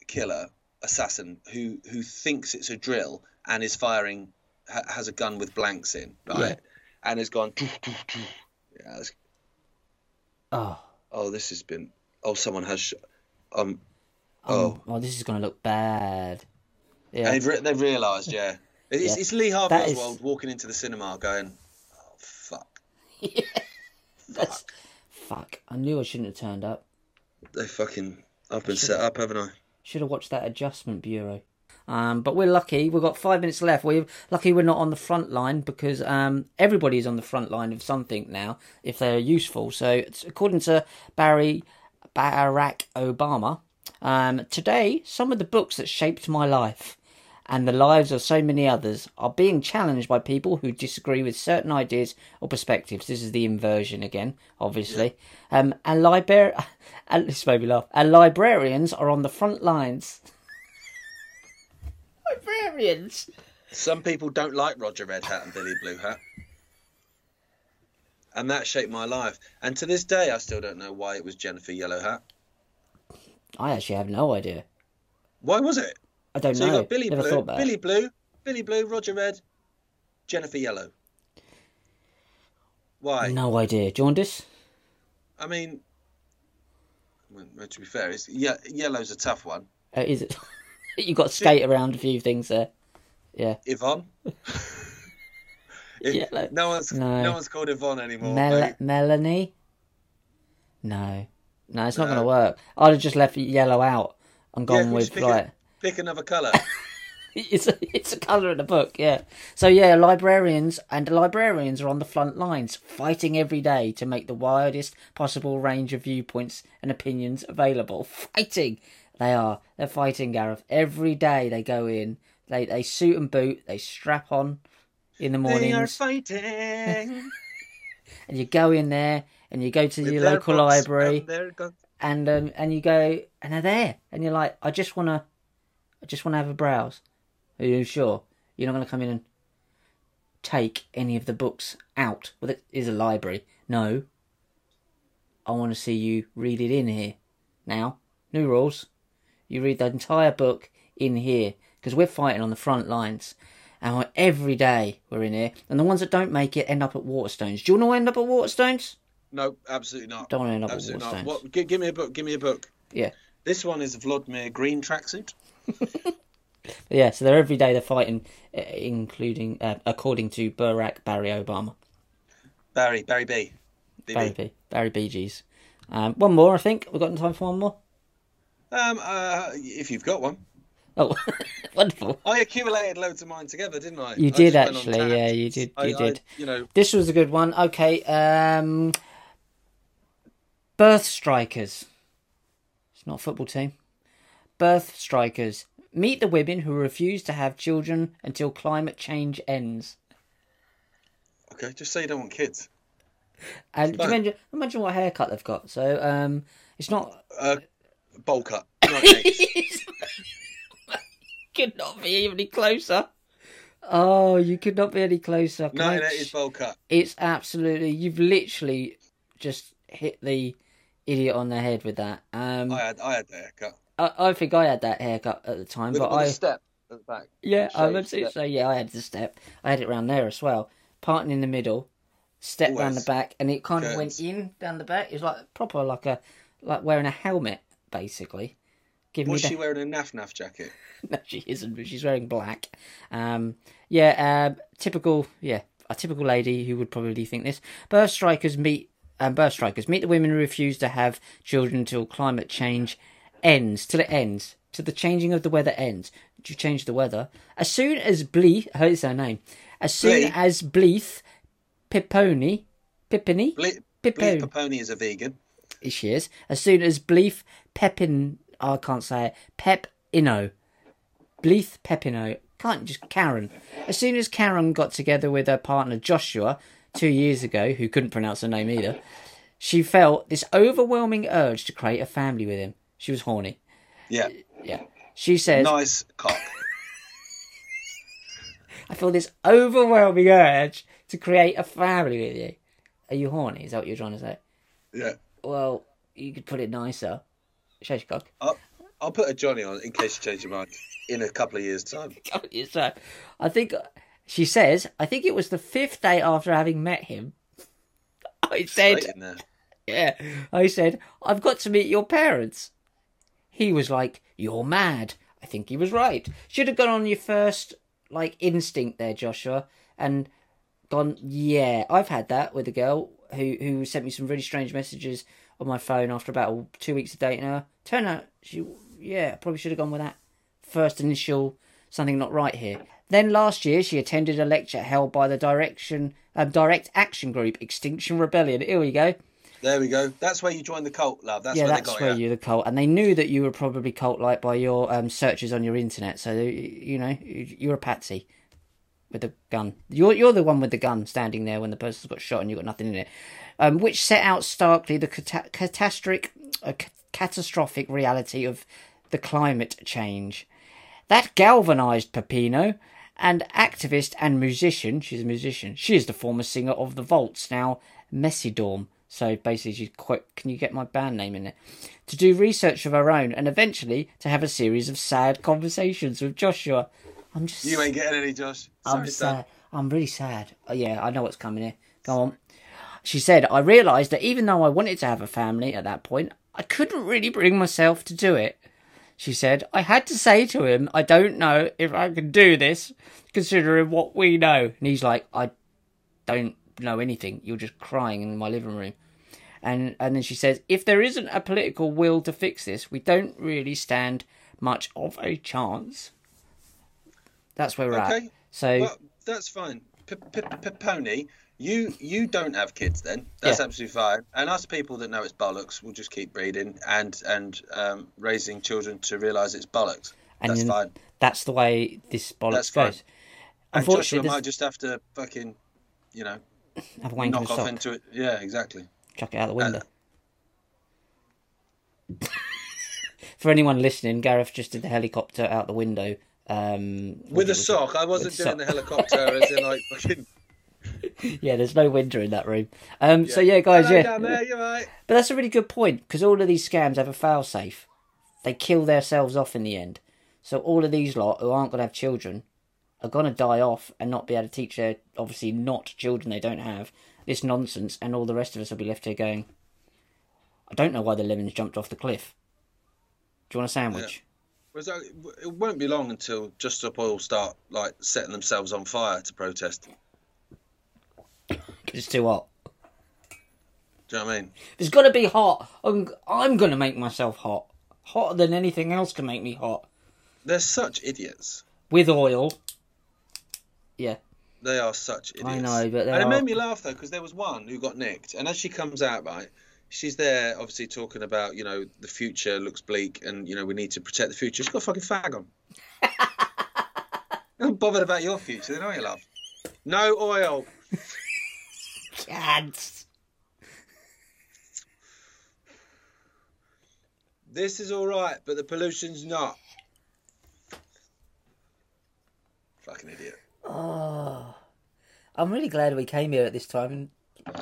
killer assassin who who thinks it's a drill and is firing ha, has a gun with blanks in, right? Yeah. And has gone. Doof, doof, doof. Yeah. Oh. Oh, this has been. Oh, someone has. Sh- um. Oh. Oh, this is going to look bad. Yeah. They've, re- they've realised, yeah. It's, yeah. it's Lee Harvey that Oswald is... walking into the cinema going, oh, fuck. Yeah. Fuck. That's... Fuck. I knew I shouldn't have turned up. They fucking... I've been set up, haven't I? Should have watched that Adjustment Bureau. Um, but we're lucky. We've got five minutes left. We're lucky we're not on the front line, because um, everybody's on the front line of something now, if they're useful. So, it's, according to Barry... Barack Obama, um, today, some of the books that shaped my life and the lives of so many others are being challenged by people who disagree with certain ideas or perspectives. This is the inversion again, obviously. Um, and, libra- and this made me laugh. And librarians are on the front lines. Librarians. Some people don't like Roger Red Hat and Billy Blue Hat. And that shaped my life. And to this day, I still don't know why it was Jennifer Yellow Hat. I actually have no idea. Why was it? I don't so know. So you got Billy Never Blue, Billy it. Blue, Billy Blue, Roger Red, Jennifer Yellow. Why? No idea. Jaundice? I mean, well, to be fair, it's, yeah, yellow's a tough one. Uh, is it? You've got to skate around a few things there. Yeah. Yvonne? If, yeah, like, no one's no. no one's called Yvonne anymore. Mel- Melanie? No. No, it's not no. going to work. I'd have just left yellow out and gone yeah, with pick like... A, pick another colour. it's, a, it's a colour in the book, yeah. So, yeah, librarians and librarians are on the front lines, fighting every day to make the widest possible range of viewpoints and opinions available. Fighting! They are. They're fighting, Gareth. Every day they go in. They, they suit and boot. They strap on. In the mornings. They are fighting. And you go in there and you go to With your local library and, and um and you go and they're there and you're like, I just wanna I just wanna have a browse. Are you sure? You're not gonna come in and take any of the books out. Well, it is a library. No. I wanna see you read it in here. Now, new rules. You read the entire book in here, because we're fighting on the front lines. And every day we're in here. And the ones that don't make it end up at Waterstones. Do you want to end up at Waterstones? No, absolutely not. Don't want to end up absolutely at Waterstones. Not. What, give, give me a book, give me a book. Yeah. This one is Vladimir Green tracksuit. Yeah, so they're every day they're fighting, including, uh, according to Barack Barry Obama. Barry, Barry B. B. Barry B. Barry Bee Gees. Um, one more, I think. We've got time for one more? Um, uh, if you've got one. Oh, wonderful! I accumulated loads of mine together, didn't I? You I did actually, yeah, you did, you I, did. I, you know, this was a good one. Okay, um, birth strikers. It's not a football team. Birth strikers meet the women who refuse to have children until climate change ends. Okay, just say you don't want kids. And no. imagine, imagine what haircut they've got. So, um, it's not uh, bowl cut. Right, could not be any closer. Oh, you could not be any closer. No, that is Volker. It's absolutely... You've literally just hit the idiot on the head with that. Um, I had I had that haircut. I, I think I had that haircut at the time. With, but with I, a step at the back. Yeah, I would say so. Yeah, I had the step. I had it round there as well. Parting in the middle, step Always. Round the back, and it kind Curtains. Of went in down the back. It was like proper like a like wearing a helmet, basically. Give was me she the... wearing a naff naff jacket? No, she isn't, but she's wearing black. Um, yeah, um, typical. Yeah, a typical lady who would probably think this. Birth strikers meet and um, birth strikers meet the women who refuse to have children until climate change ends. Till it ends. Till the changing of the weather ends. Do you change the weather? As soon as Blythe, I hope it's her name. As soon Blee. as Blythe Peponi, Pepini, Blythe Peponi is a vegan. She is. As soon as Blythe Pepin. Oh, I can't say it. Pepino. Blythe Pepino. Can't just... Karen. As soon as Karen got together with her partner Joshua two years ago, who couldn't pronounce her name either, she felt this overwhelming urge to create a family with him. She was horny. Yeah. Yeah. She says... Nice cock. I feel this overwhelming urge to create a family with you. Are you horny? Is that what you're trying to say? Yeah. Well, you could put it nicer. Sheshcock. I'll, I'll put a Johnny on in case you change your mind in a couple of years' time. A couple of years' time. I think, she says, I think it was the fifth day after having met him. I said, yeah, I said, I've got to meet your parents. He was like, you're mad. I think he was right. Should have gone on your first, like, instinct there, Joshua, and gone, yeah, I've had that with a girl who, who sent me some really strange messages on my phone after about two weeks of dating her. Turned out she, yeah, probably should have gone with that first initial something not right here. Then last year she attended a lecture held by the direction um, direct action group Extinction Rebellion. Here we go. There we go. That's where you joined the cult, love. That's yeah, where that's they got where you. You're the cult, and they knew that you were probably cult-like by your um, searches on your internet. So you know you're a patsy with a gun. You're you're the one with the gun standing there when the person's got shot and you've got nothing in it. Um, which set out starkly the cata- catastrophic, uh, c- catastrophic reality of the climate change. That galvanised Pepino, an activist and musician. She's a musician. She is the former singer of The Vaults, now Messidorm. So basically, she's quite, can you get my band name in there? To do research of her own and eventually to have a series of sad conversations with Joshua. I'm just... You ain't getting any, Josh. Sorry, I'm sad. I'm really sad. Oh, yeah, I know what's coming here. Go on. She said, I realised that even though I wanted to have a family at that point, I couldn't really bring myself to do it. She said, I had to say to him, I don't know if I can do this, considering what we know. And he's like, I don't know anything. You're just crying in my living room. And and then she says, if there isn't a political will to fix this, we don't really stand much of a chance. That's where we're okay. at. So well, that's fine. Peponi... You you don't have kids then. That's yeah. absolutely fine. And us people that know it's bollocks will just keep breeding and and um, raising children to realise it's bollocks. And that's fine. That's the way this bollocks that's goes. And Joshua might just have to fucking, you know, have a wank knock off sock. Into it. Yeah, exactly. Chuck it out the window. Uh, For anyone listening, Gareth just did the helicopter out the window. Um, with a sock. It? I wasn't doing sock. The helicopter as in like fucking... Yeah, there's no winter in that room. Um, yeah. So yeah, guys, hello, yeah. Down there, you're right. But that's a really good point because all of these scams have a failsafe. They kill themselves off in the end. So all of these lot who aren't going to have children are going to die off and not be able to teach their obviously not children they don't have this nonsense, and all the rest of us will be left here going, I don't know why the lemons jumped off the cliff. Do you want a sandwich? Yeah. It won't be long until Just Stop Oil start like setting themselves on fire to protest. It's too hot. Do you know what I mean? It's got to be hot. I'm, I'm going to make myself hot. Hotter than anything else can make me hot. They're such idiots. With oil. Yeah. They are such idiots. I know, but they And are... it made me laugh, though, because there was one who got nicked. And as she comes out, right, she's there, obviously, talking about, you know, the future looks bleak and, you know, we need to protect the future. She's got a fucking fag on. You're not bothered about your future, then, are you, love? No oil. Chance. This is all right, but the pollution's not. I'm really glad we came here at this time. And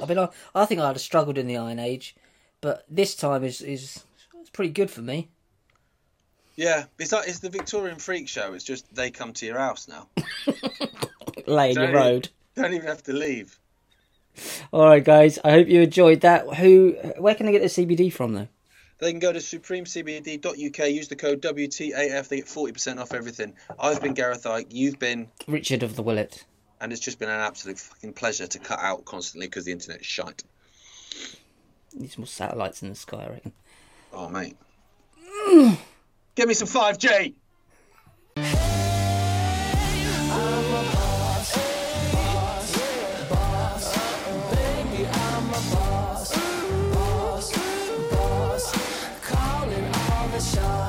I mean, I, I think I'd have struggled in the Iron Age, but this time is is it's pretty good for me. Yeah, it's like it's the Victorian freak show. It's just they come to your house now. Lay in your road. Don't even have to leave. All right, guys. I hope you enjoyed that. Who? Where can they get the C B D from, though? They can go to supreme c b d dot u k, use the code W T A F, they get forty percent off everything. I've been Gareth Ike, you've been... Richard of the Willett. And it's just been an absolute fucking pleasure to cut out constantly because the internet's shite. Need more satellites in the sky, I reckon. Oh, mate. Mm. Give me some five G! Shut